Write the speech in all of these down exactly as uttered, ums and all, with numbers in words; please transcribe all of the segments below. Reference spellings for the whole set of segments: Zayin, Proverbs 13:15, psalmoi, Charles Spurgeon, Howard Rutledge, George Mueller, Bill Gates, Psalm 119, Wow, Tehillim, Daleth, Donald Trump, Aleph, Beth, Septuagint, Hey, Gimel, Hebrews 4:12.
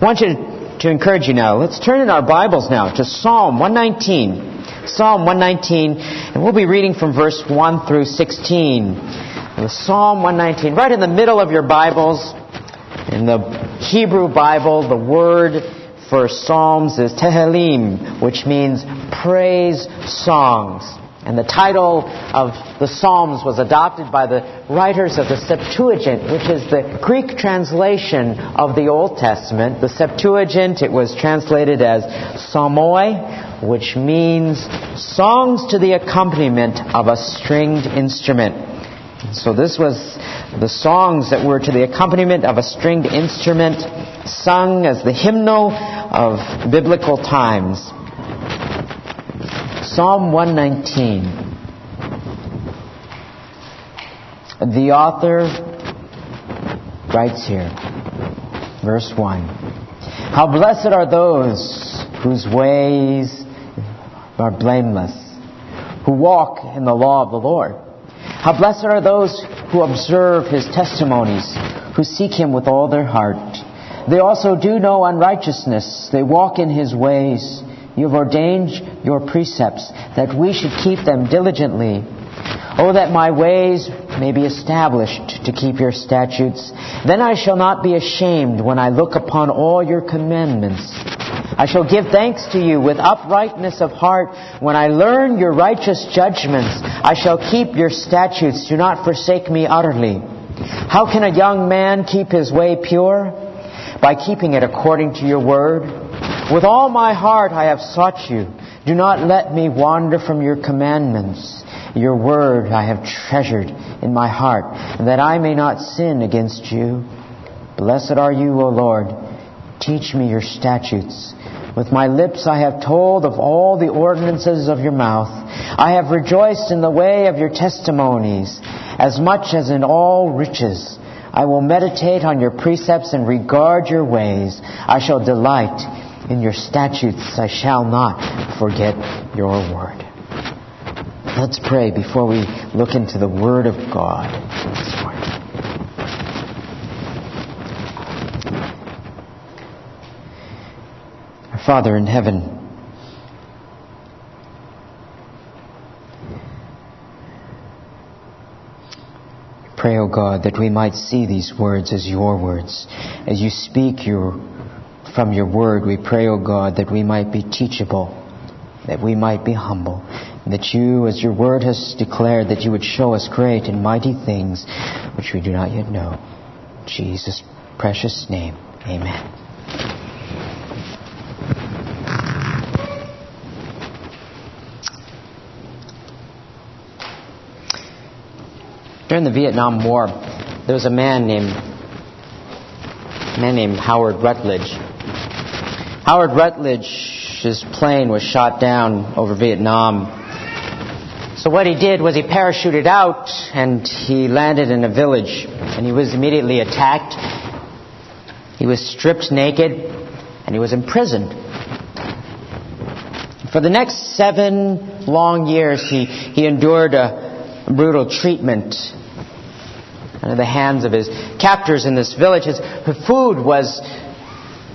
I want you to, to encourage you now. Let's turn in our Bibles now to Psalm one nineteen. Psalm one nineteen, and we'll be reading from verse one through sixteen. And Psalm one nineteen, right in the middle of your Bibles, in the Hebrew Bible, the word for Psalms is Tehillim, which means praise songs. And the title of the Psalms was adopted by the writers of the Septuagint, which is the Greek translation of the Old Testament. The Septuagint, it was translated as psalmoi, which means songs to the accompaniment of a stringed instrument. So this was the songs that were to the accompaniment of a stringed instrument, sung as the hymnal of biblical times. Psalm one nineteen. The author writes here, verse one, "How blessed are those whose ways are blameless, who walk in the law of the Lord. How blessed are those who observe His testimonies, who seek Him with all their heart. They also do no unrighteousness. They walk in His ways. You have ordained Your precepts, that we should keep them diligently. Oh, that my ways may be established to keep Your statutes. Then I shall not be ashamed when I look upon all Your commandments. I shall give thanks to You with uprightness of heart when I learn Your righteous judgments. I shall keep Your statutes. Do not forsake me utterly. How can a young man keep his way pure? By keeping it according to Your word. With all my heart I have sought You. Do not let me wander from Your commandments. Your word I have treasured in my heart, that I may not sin against You. Blessed are You, O Lord. Teach me Your statutes. With my lips I have told of all the ordinances of Your mouth. I have rejoiced in the way of Your testimonies, as much as in all riches. I will meditate on Your precepts and regard Your ways. I shall delight in Your statutes. I shall not forget Your word." Let's pray before we look into the Word of God this morning. Father in heaven, pray, O God, that we might see these words as Your words. As You speak your, from Your word, we pray, O God, that we might be teachable, that we might be humble, that You, as Your word has declared, that You would show us great and mighty things which we do not yet know. In Jesus' precious name, amen. During the Vietnam War, there was a man named a man named Howard Rutledge. Howard Rutledge's plane was shot down over Vietnam. So what he did was he parachuted out and he landed in a village, and he was immediately attacked. He was stripped naked and he was imprisoned. For the next seven long years, he, he endured a brutal treatment under the hands of his captors in this village. His food was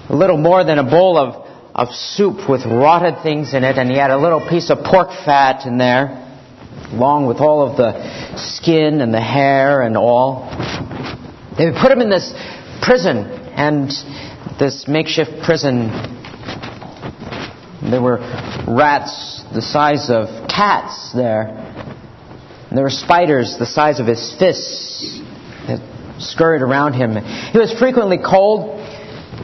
a little more than a bowl of, of soup with rotted things in it, and he had a little piece of pork fat in there, along with all of the skin and the hair and all. They put him in this prison, and this makeshift prison, there were rats the size of cats there. There were spiders the size of his fists that scurried around him. He was frequently cold,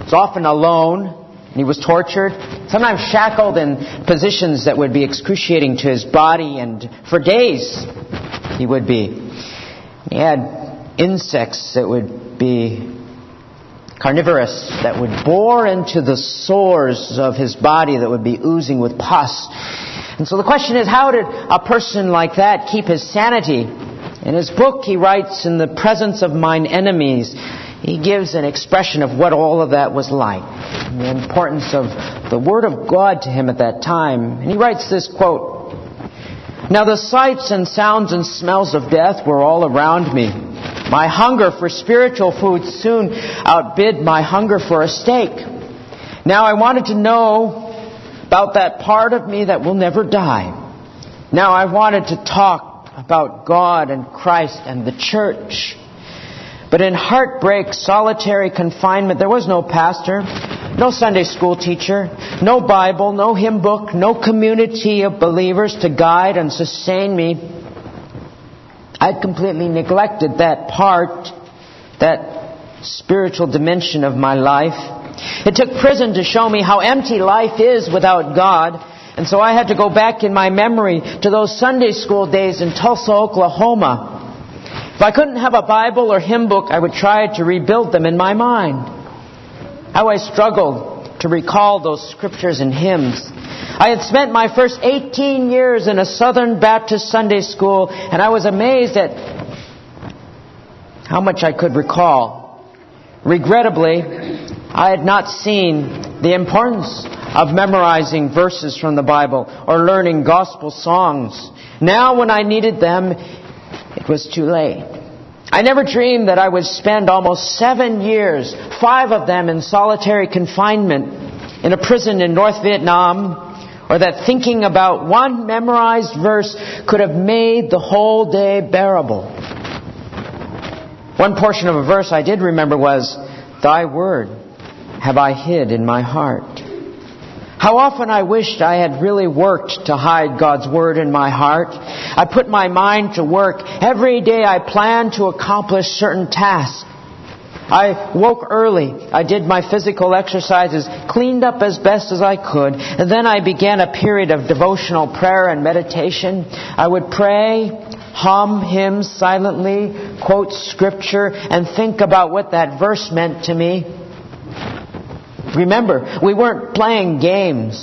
was often alone, and he was tortured, sometimes shackled in positions that would be excruciating to his body, and for days he would be. He had insects that would be carnivorous, that would bore into the sores of his body that would be oozing with pus. And so the question is, how did a person like that keep his sanity? In his book, he writes, "In the presence of mine enemies," he gives an expression of what all of that was like, and the importance of the Word of God to him at that time. And he writes this quote, "Now the sights and sounds and smells of death were all around me. My hunger for spiritual food soon outbid my hunger for a steak. Now I wanted to know about that part of me that will never die. Now I wanted to talk about God and Christ and the church. But in heartbreak, solitary confinement, there was no pastor, no Sunday school teacher, no Bible, no hymn book, no community of believers to guide and sustain me. I'd completely neglected that part, that spiritual dimension of my life. It took prison to show me how empty life is without God. And so I had to go back in my memory to those Sunday school days in Tulsa, Oklahoma. If I couldn't have a Bible or hymn book, I would try to rebuild them in my mind. How I struggled to recall those scriptures and hymns. I had spent my first eighteen years in a Southern Baptist Sunday school, and I was amazed at how much I could recall. Regrettably, I had not seen the importance of memorizing verses from the Bible or learning gospel songs. Now when I needed them, it was too late. I never dreamed that I would spend almost seven years, five of them in solitary confinement in a prison in North Vietnam, or that thinking about one memorized verse could have made the whole day bearable. One portion of a verse I did remember was, "Thy word have I hid in my heart." How often I wished I had really worked to hide God's Word in my heart. I put my mind to work. Every day I planned to accomplish certain tasks. I woke early. I did my physical exercises, cleaned up as best as I could, and then I began a period of devotional prayer and meditation. I would pray, hum hymns silently, quote scripture, and think about what that verse meant to me. Remember, we weren't playing games.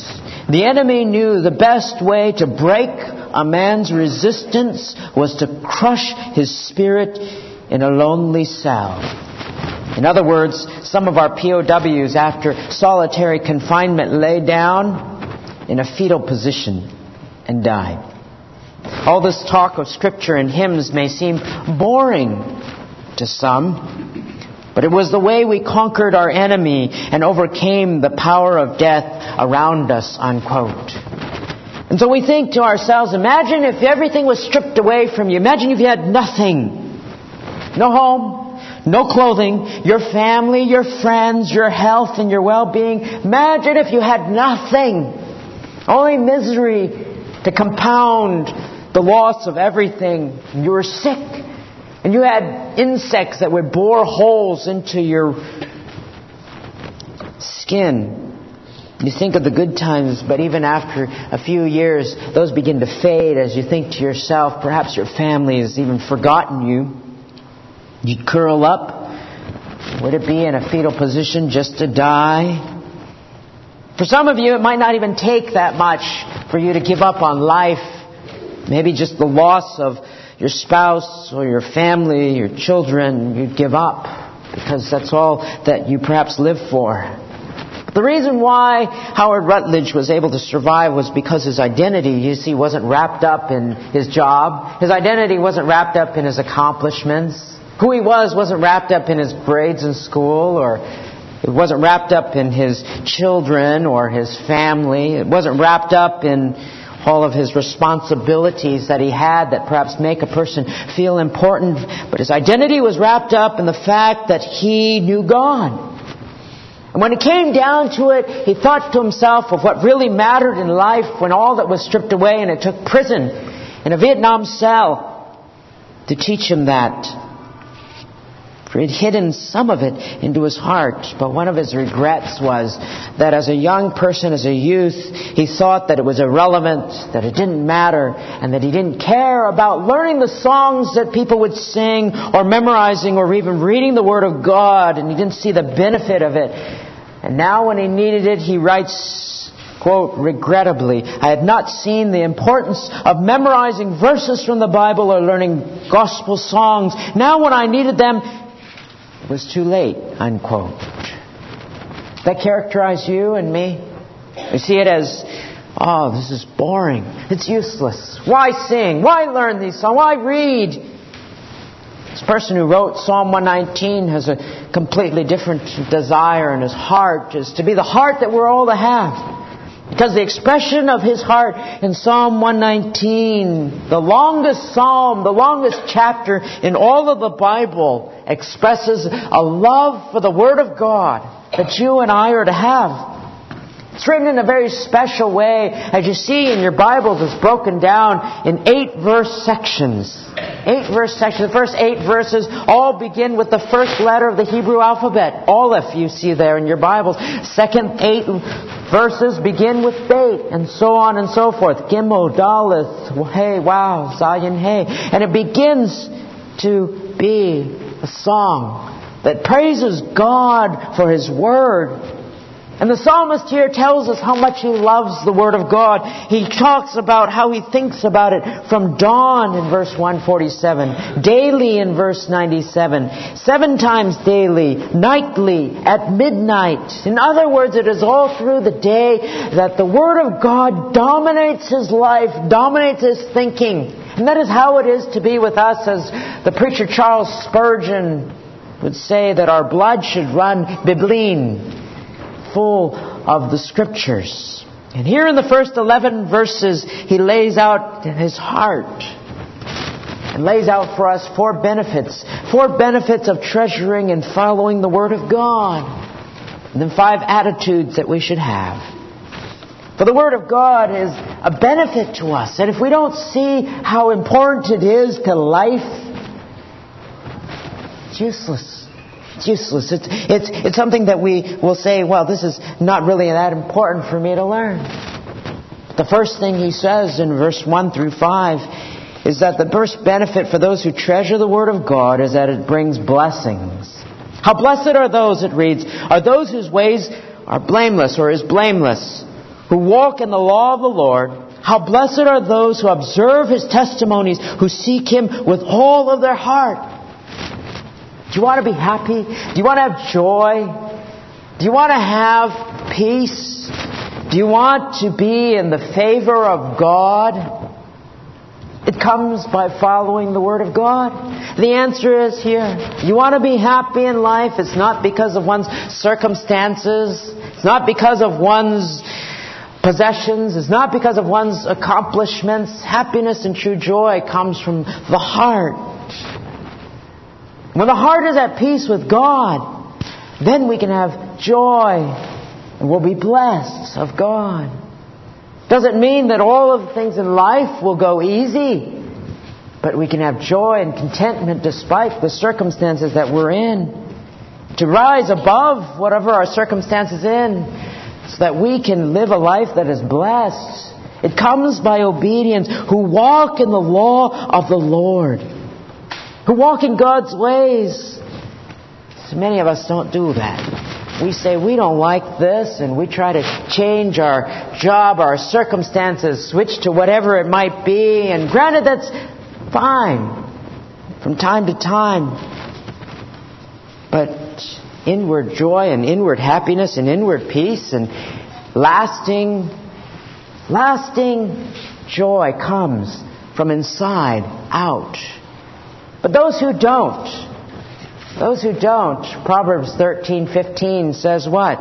The enemy knew the best way to break a man's resistance was to crush his spirit in a lonely cell. In other words, some of our P O Ws after solitary confinement lay down in a fetal position and died. All this talk of scripture and hymns may seem boring to some, but it was the way we conquered our enemy and overcame the power of death around us, unquote. And so we think to ourselves, imagine if everything was stripped away from you. Imagine if you had nothing. No home, no clothing, your family, your friends, your health and your well-being. Imagine if you had nothing. Only misery to compound the loss of everything. You were sick. And you had insects that would bore holes into your skin. You think of the good times, but even after a few years, those begin to fade as you think to yourself, perhaps your family has even forgotten you. You'd curl up. Would it be in a fetal position just to die? For some of you, it might not even take that much for you to give up on life. Maybe just the loss of your spouse or your family, your children, you'd give up because that's all that you perhaps live for. The reason why Howard Rutledge was able to survive was because his identity, you see, wasn't wrapped up in his job. His identity wasn't wrapped up in his accomplishments. Who he was wasn't wrapped up in his grades in school, or it wasn't wrapped up in his children or his family. It wasn't wrapped up in all of his responsibilities that he had that perhaps make a person feel important. But his identity was wrapped up in the fact that he knew God. And when it came down to it, he thought to himself of what really mattered in life when all that was stripped away, and it took prison in a Vietnam cell to teach him that. For he'd hidden some of it into his heart. But one of his regrets was that as a young person, as a youth, he thought that it was irrelevant, that it didn't matter, and that he didn't care about learning the songs that people would sing or memorizing or even reading the Word of God, and he didn't see the benefit of it. And now when he needed it, he writes, quote, "Regrettably, I had not seen the importance of memorizing verses from the Bible or learning gospel songs. Now when I needed them, it was too late," unquote. That characterized you and me? We see it as, oh, this is boring. It's useless. Why sing? Why learn these songs? Why read? This person who wrote Psalm one nineteen has a completely different desire in his heart is to be the heart that we're all to have. Because the expression of his heart in Psalm one nineteen, the longest psalm, the longest chapter in all of the Bible, expresses a love for the Word of God that you and I are to have. It's written in a very special way. As you see in your Bibles, it's broken down in eight verse sections. Eight verse sections. The first eight verses all begin with the first letter of the Hebrew alphabet. Aleph, you see there in your Bibles. Second eight verses begin with Beth, and so on and so forth. Gimel, Daleth, Hey, Wow, Zayin, Hey. And it begins to be a song that praises God for His Word. And the psalmist here tells us how much he loves the Word of God. He talks about how he thinks about it from dawn in verse one forty-seven, daily in verse ninety-seven, seven times daily, nightly, at midnight. In other words, it is all through the day that the Word of God dominates his life, dominates his thinking. And that is how it is to be with us. As the preacher Charles Spurgeon would say, that our blood should run bibline, full of the Scriptures. And here in the first eleven verses, he lays out his heart and lays out for us four benefits. Four benefits of treasuring and following the Word of God. And then five attitudes that we should have. For the Word of God is a benefit to us. And if we don't see how important it is to life, it's useless. It's useless. It's, it's, it's something that we will say, well, this is not really that important for me to learn. The first thing he says in verse one through five is that the first benefit for those who treasure the Word of God is that it brings blessings. How blessed are those, it reads, are those whose ways are blameless or is blameless, who walk in the law of the Lord. How blessed are those who observe His testimonies, who seek Him with all of their heart. Do you want to be happy? Do you want to have joy? Do you want to have peace? Do you want to be in the favor of God? It comes by following the Word of God. The answer is here. You want to be happy in life? It's not because of one's circumstances. It's not because of one's possessions. It's not because of one's accomplishments. Happiness and true joy comes from the heart. When the heart is at peace with God, then we can have joy and we'll be blessed of God. Doesn't mean that all of the things in life will go easy, but we can have joy and contentment despite the circumstances that we're in. To rise above whatever our circumstances in, so that we can live a life that is blessed. It comes by obedience, who walk in the law of the Lord. Who walk in God's ways. So many of us don't do that. We say we don't like this, and we try to change our job, our circumstances, switch to whatever it might be. And granted, that's fine from time to time. But inward joy and inward happiness and inward peace and lasting, lasting joy comes from inside out. But those who don't, those who don't, Proverbs thirteen fifteen says what?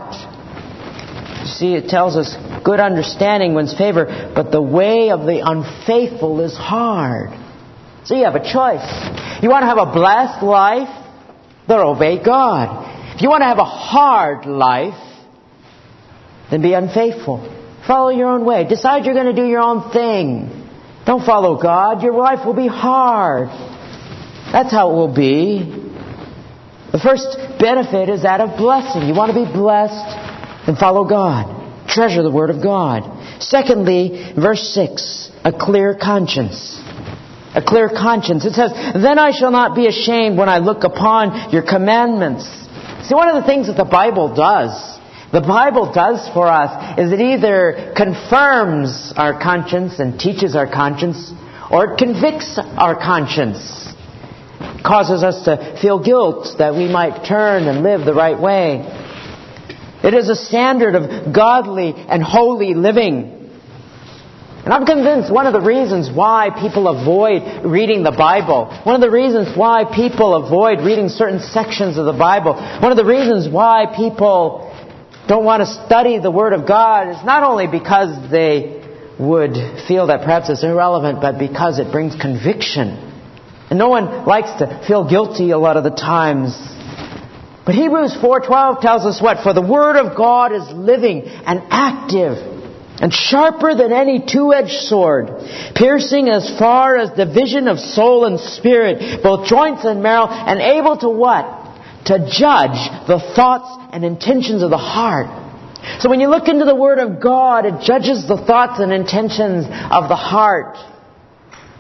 You see, it tells us good understanding wins favor, but the way of the unfaithful is hard. So you have a choice. You want to have a blessed life? Then obey God. If you want to have a hard life, then be unfaithful. Follow your own way. Decide you're going to do your own thing. Don't follow God. Your life will be hard. That's how it will be. The first benefit is that of blessing. You want to be blessed, then follow God. Treasure the Word of God. Secondly, verse six, a clear conscience. A clear conscience. It says, then I shall not be ashamed when I look upon your commandments. See, one of the things that the Bible does, the Bible does for us, is it either confirms our conscience and teaches our conscience, or it convicts our conscience. Causes us to feel guilt that we might turn and live the right way. It is a standard of godly and holy living. And I'm convinced one of the reasons why people avoid reading the Bible, one of the reasons why people avoid reading certain sections of the Bible, one of the reasons why people don't want to study the Word of God is not only because they would feel that perhaps it's irrelevant, but because it brings conviction. And no one likes to feel guilty a lot of the times. But Hebrews four twelve tells us what? For the Word of God is living and active, and sharper than any two-edged sword, piercing as far as division of soul and spirit, both joints and marrow, and able to what? To judge the thoughts and intentions of the heart. So when you look into the Word of God, it judges the thoughts and intentions of the heart.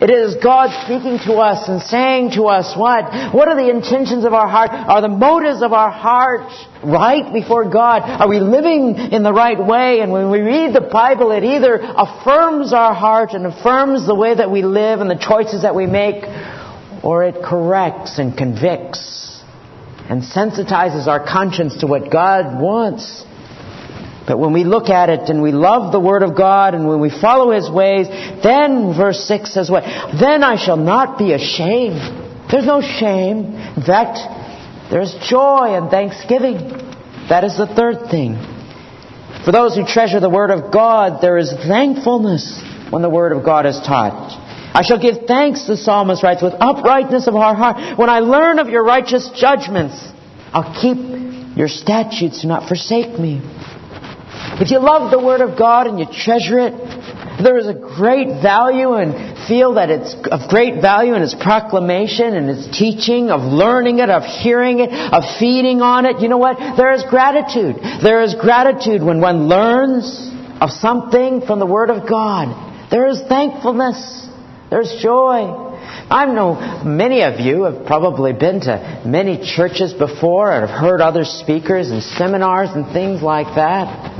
It is God speaking to us and saying to us what? What are the intentions of our heart? Are the motives of our heart right before God? Are we living in the right way? And when we read the Bible, it either affirms our heart and affirms the way that we live and the choices that we make, or it corrects and convicts and sensitizes our conscience to what God wants. But when we look at it and we love the Word of God and when we follow His ways, then verse six says what? Then I shall not be ashamed. There's no shame. In fact, there's joy and thanksgiving. That is the third thing. For those who treasure the Word of God, there is thankfulness when the Word of God is taught. I shall give thanks, the psalmist writes, with uprightness of our heart. When I learn of your righteous judgments, I'll keep your statutes, do not forsake me. If you love the Word of God and you treasure it, there is a great value and feel that it's of great value in its proclamation and its teaching, of learning it, of hearing it, of feeding on it. You know what? There is gratitude. There is gratitude when one learns of something from the Word of God. There is thankfulness. There's joy. I know many of you have probably been to many churches before and have heard other speakers and seminars and things like that.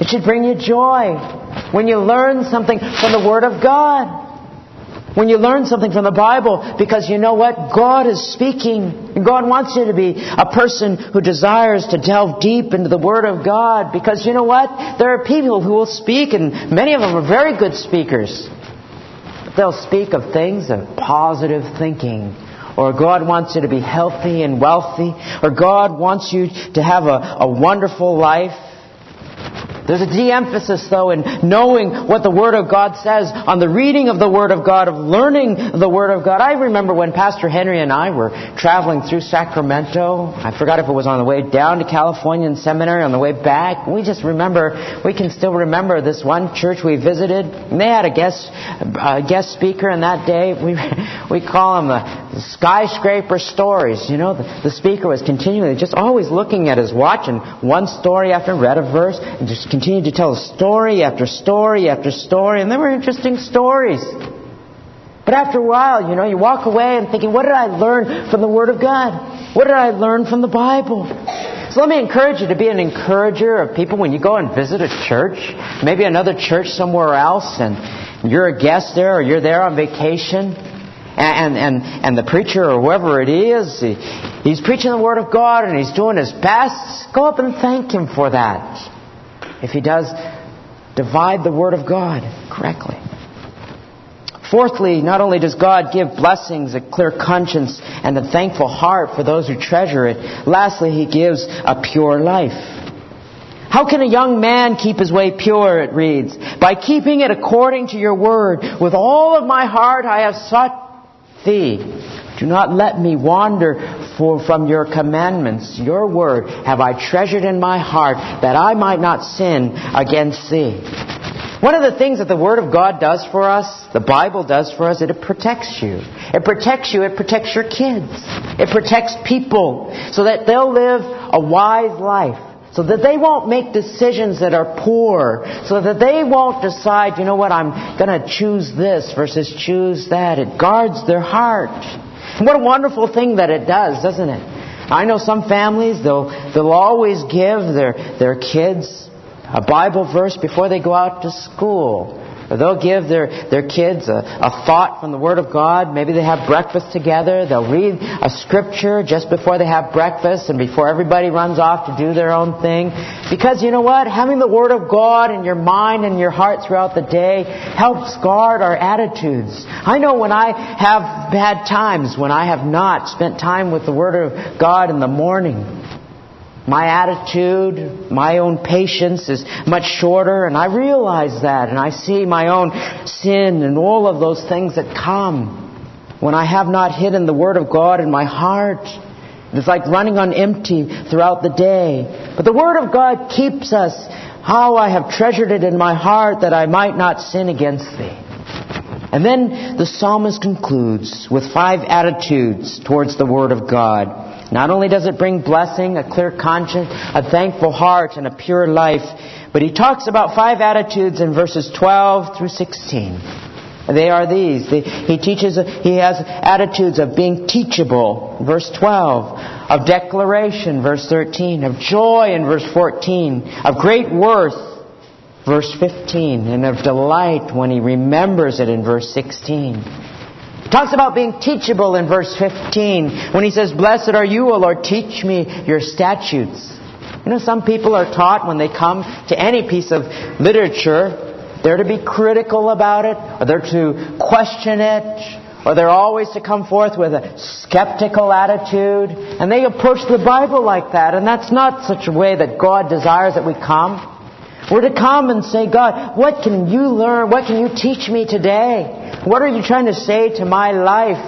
It should bring you joy when you learn something from the Word of God. When you learn something from the Bible, because you know what? God is speaking. God wants you to be a person who desires to delve deep into the Word of God. Because you know what? There are people who will speak, and many of them are very good speakers. But they'll speak of things of positive thinking. Or God wants you to be healthy and wealthy. Or God wants you to have a, a wonderful life. There's a de-emphasis, though, in knowing what the Word of God says, on the reading of the Word of God, of learning the Word of God. I remember when Pastor Henry and I were traveling through Sacramento. I forgot if it was on the way down to Californian Seminary, on the way back. We just remember, we can still remember this one church we visited. And they had a guest a guest speaker, and that day, we we call him the skyscraper stories. You know, the, the speaker was continually just always looking at his watch, and one story after read a verse, and just continued to tell story after story after story, and they were interesting stories. But after a while, you know, you walk away and thinking, what did I learn from the Word of God? What did I learn from the Bible? So let me encourage you to be an encourager of people when you go and visit a church, maybe another church somewhere else, and you're a guest there or you're there on vacation. And, and and the preacher or whoever it is, he, he's preaching the Word of God and he's doing his best. Go up and thank him for that. If he does divide the Word of God correctly. Fourthly, not only does God give blessings, a clear conscience, and a thankful heart for those who treasure it, lastly, He gives a pure life. How can a young man keep his way pure, it reads? By keeping it according to your Word. With all of my heart I have sought Thee. Do not let me wander For from your commandments, your word, have I treasured in my heart, that I might not sin against thee. One of the things that the Word of God does for us, the Bible does for us, it protects you. It protects you. It protects your kids. It protects people so that they'll live a wise life. So that they won't make decisions that are poor. So that they won't decide, you know what, I'm going to choose this versus choose that. It guards their heart. And what a wonderful thing that it does, doesn't it? I know some families, they'll, they'll always give their, their kids a Bible verse before they go out to school. Or they'll give their, their kids a, a thought from the Word of God. Maybe they have breakfast together. They'll read a scripture just before they have breakfast and before everybody runs off to do their own thing. Because you know what? Having the Word of God in your mind and your heart throughout the day helps guard our attitudes. I know when I have had times when I have not spent time with the Word of God in the morning, my attitude, my own patience is much shorter, and I realize that, and I see my own sin and all of those things that come when I have not hidden the Word of God in my heart. It's like running on empty throughout the day. But the Word of God keeps us. How I have treasured it in my heart that I might not sin against Thee. And then the psalmist concludes with five attitudes towards the Word of God. Not only does it bring blessing, a clear conscience, a thankful heart, and a pure life, but he talks about five attitudes in verses twelve through sixteen. They are these. He teaches, he has attitudes of being teachable, verse twelve, of declaration, verse thirteen, of joy in verse fourteen, of great worth, verse fifteen, and of delight when he remembers it in verse sixteen. Talks about being teachable in verse fifteen when he says, "Blessed are you, O Lord, teach me your statutes." You know, some people are taught when they come to any piece of literature, they're to be critical about it, or they're to question it, or they're always to come forth with a skeptical attitude. And they approach the Bible like that, and that's not such a way that God desires that we come. We're to come and say, "God, what can you learn? What can you teach me today? What are you trying to say to my life?"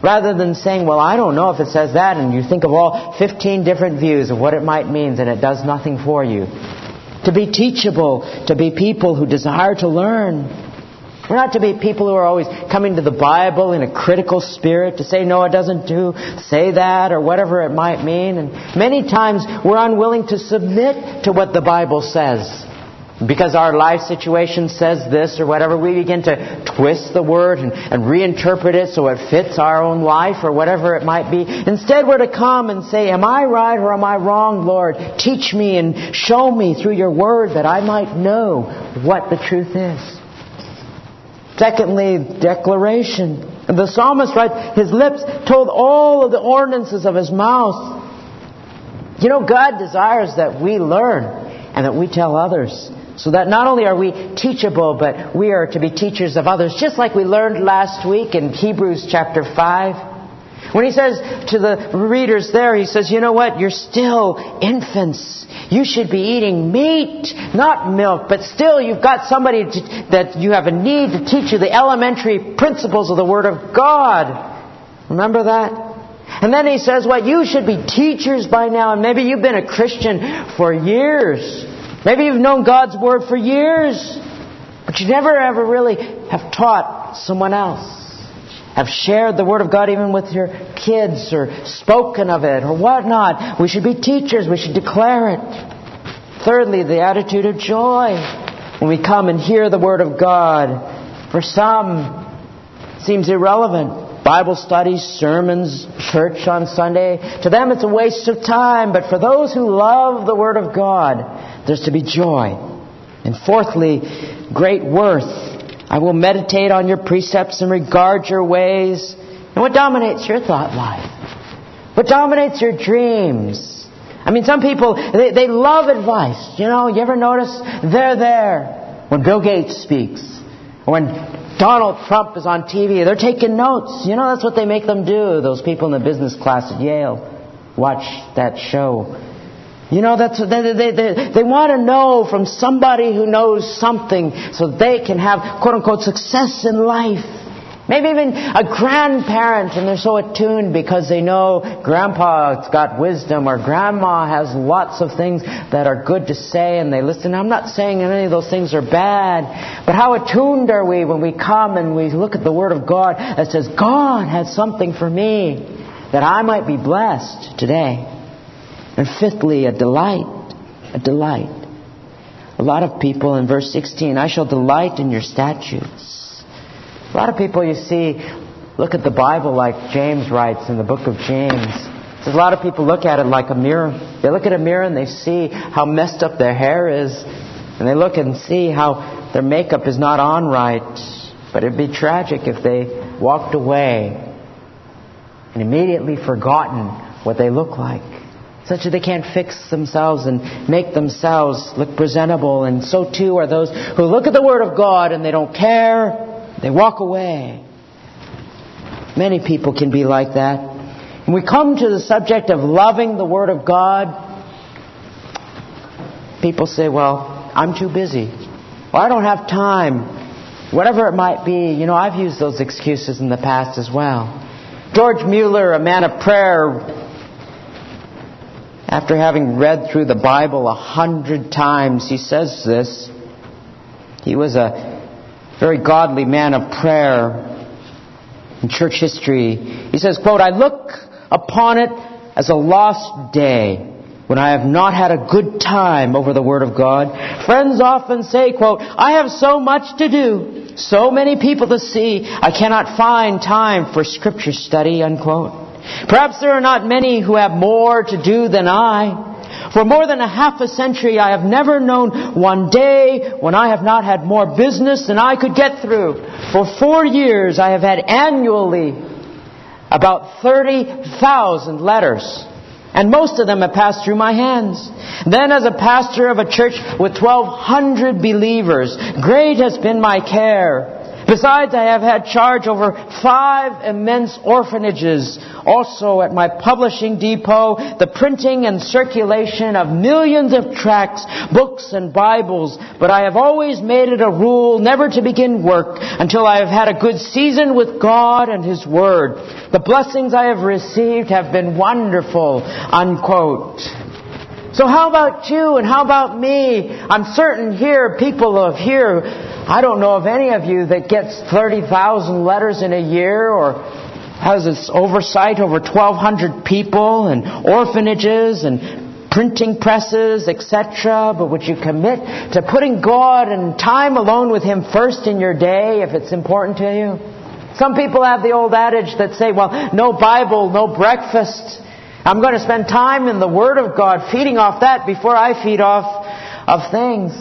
Rather than saying, "Well, I don't know if it says that," and you think of all fifteen different views of what it might mean, and it does nothing for you. To be teachable, to be people who desire to learn. We're not to be people who are always coming to the Bible in a critical spirit to say, "No, it doesn't do, say that," or whatever it might mean. And many times we're unwilling to submit to what the Bible says. Because our life situation says this or whatever, we begin to twist the word and, and reinterpret it so it fits our own life or whatever it might be. Instead, we're to come and say, "Am I right or am I wrong, Lord? Teach me and show me through your word that I might know what the truth is." Secondly, declaration. The psalmist, right, his lips told all of the ordinances of his mouth. You know, God desires that we learn and that we tell others. So that not only are we teachable, but we are to be teachers of others. Just like we learned last week in Hebrews chapter five. When he says to the readers there, he says, "You know what? You're still infants. You should be eating meat, not milk. But still, you've got somebody to, that you have a need to teach you the elementary principles of the Word of God." Remember that? And then he says, "Well, you should be teachers by now." And maybe you've been a Christian for years. Maybe you've known God's Word for years, but you never ever really have taught someone else. Have shared the Word of God even with your kids or spoken of it or whatnot. We should be teachers. We should declare it. Thirdly, the attitude of joy. When we come and hear the Word of God, for some, it seems irrelevant. Bible studies, sermons, church on Sunday. To them it's a waste of time. But for those who love the Word of God, there's to be joy. And fourthly, great worth. "I will meditate on your precepts and regard your ways." And what dominates your thought life? What dominates your dreams? I mean, some people, they, they love advice. You know, you ever notice? They're there. When Bill Gates speaks, or when Donald Trump is on T V, they're taking notes. You know, that's what they make them do. Those people in the business class at Yale watch that show. You know, that's they, they, they, they want to know from somebody who knows something so they can have, quote-unquote, success in life. Maybe even a grandparent, and they're so attuned because they know Grandpa's got wisdom or Grandma has lots of things that are good to say, and they listen. I'm not saying any of those things are bad, but how attuned are we when we come and we look at the Word of God that says, "God has something for me that I might be blessed today." And fifthly, a delight, a delight. A lot of people in verse sixteen, "I shall delight in your statutes." A lot of people, you see, look at the Bible like James writes in the book of James. A lot of people look at it like a mirror. They look at a mirror and they see how messed up their hair is. And they look and see how their makeup is not on right. But it'd be tragic if they walked away and immediately forgotten what they look like, such that they can't fix themselves and make themselves look presentable. And so too are those who look at the Word of God and they don't care. They walk away. Many people can be like that. And we come to the subject of loving the Word of God. People say, well, I'm too busy. Or I don't have time. Whatever it might be. You know, I've used those excuses in the past as well. George Mueller, a man of prayer, after having read through the Bible a hundred times, he says this. He was a very godly man of prayer in church history. He says, quote, "I look upon it as a lost day when I have not had a good time over the Word of God. Friends often say, quote, I have so much to do, so many people to see, I cannot find time for Scripture study," unquote. Perhaps there are not many who have more to do than I. For more than a half a century, I have never known one day when I have not had more business than I could get through. For four years, I have had annually about thirty thousand letters, and most of them have passed through my hands. Then, as a pastor of a church with twelve hundred believers, great has been my care. Besides, I have had charge over five immense orphanages. Also, at my publishing depot, the printing and circulation of millions of tracts, books, and Bibles. But I have always made it a rule never to begin work until I have had a good season with God and His Word. The blessings I have received have been wonderful," unquote. So how about you and how about me? I'm certain here, people of here, I don't know of any of you that gets thirty thousand letters in a year or has its oversight over twelve hundred people and orphanages and printing presses, et cetera. But would you commit to putting God and time alone with Him first in your day if it's important to you? Some people have the old adage that say, well, no Bible, no breakfast. I'm going to spend time in the Word of God, feeding off that before I feed off of things.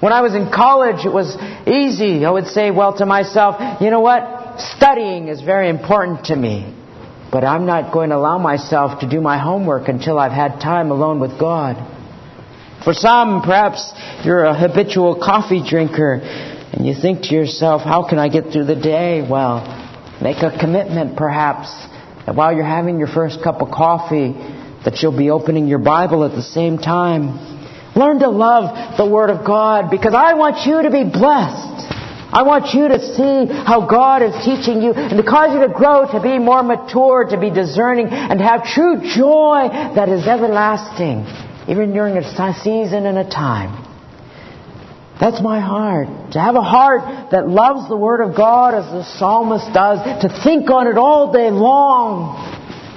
When I was in college, it was easy. I would say, well, to myself, you know what? Studying is very important to me. But I'm not going to allow myself to do my homework until I've had time alone with God. For some, perhaps you're a habitual coffee drinker and you think to yourself, how can I get through the day? Well, make a commitment perhaps that while you're having your first cup of coffee, that you'll be opening your Bible at the same time. Learn to love the Word of God, because I want you to be blessed. I want you to see how God is teaching you and to cause you to grow, to be more mature, to be discerning, and to have true joy that is everlasting, even during a season and a time. That's my heart. To have a heart that loves the Word of God as the psalmist does. To think on it all day long.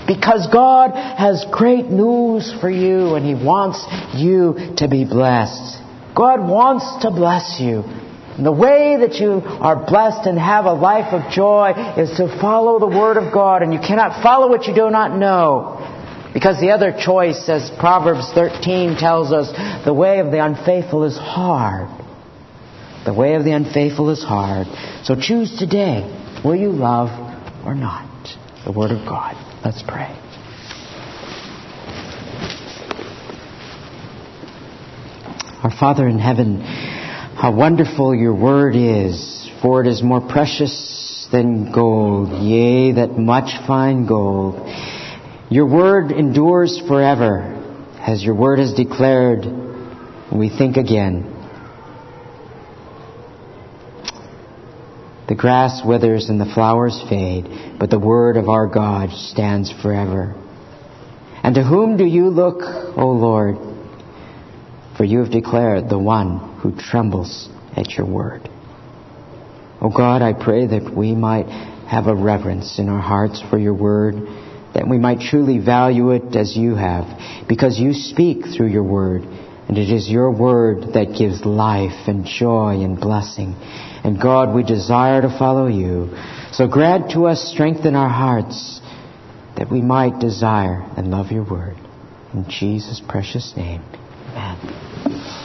Because God has great news for you and He wants you to be blessed. God wants to bless you. And the way that you are blessed and have a life of joy is to follow the Word of God. And you cannot follow what you do not know. Because the other choice, as Proverbs thirteen tells us, the way of the unfaithful is hard. The way of the unfaithful is hard. So choose today, will you love or not the Word of God? Let's pray. Our Father in heaven, how wonderful your Word is, for it is more precious than gold, yea, that much fine gold. Your Word endures forever, as your Word has declared, and we think again. The grass withers and the flowers fade, but the Word of our God stands forever. And to whom do you look, O Lord? For you have declared the one who trembles at your Word. O God, I pray that we might have a reverence in our hearts for your Word, that we might truly value it as you have, because you speak through your Word, and it is your Word that gives life and joy and blessing. And God, we desire to follow you. So grant to us strength in our hearts that we might desire and love your Word. In Jesus' precious name, amen.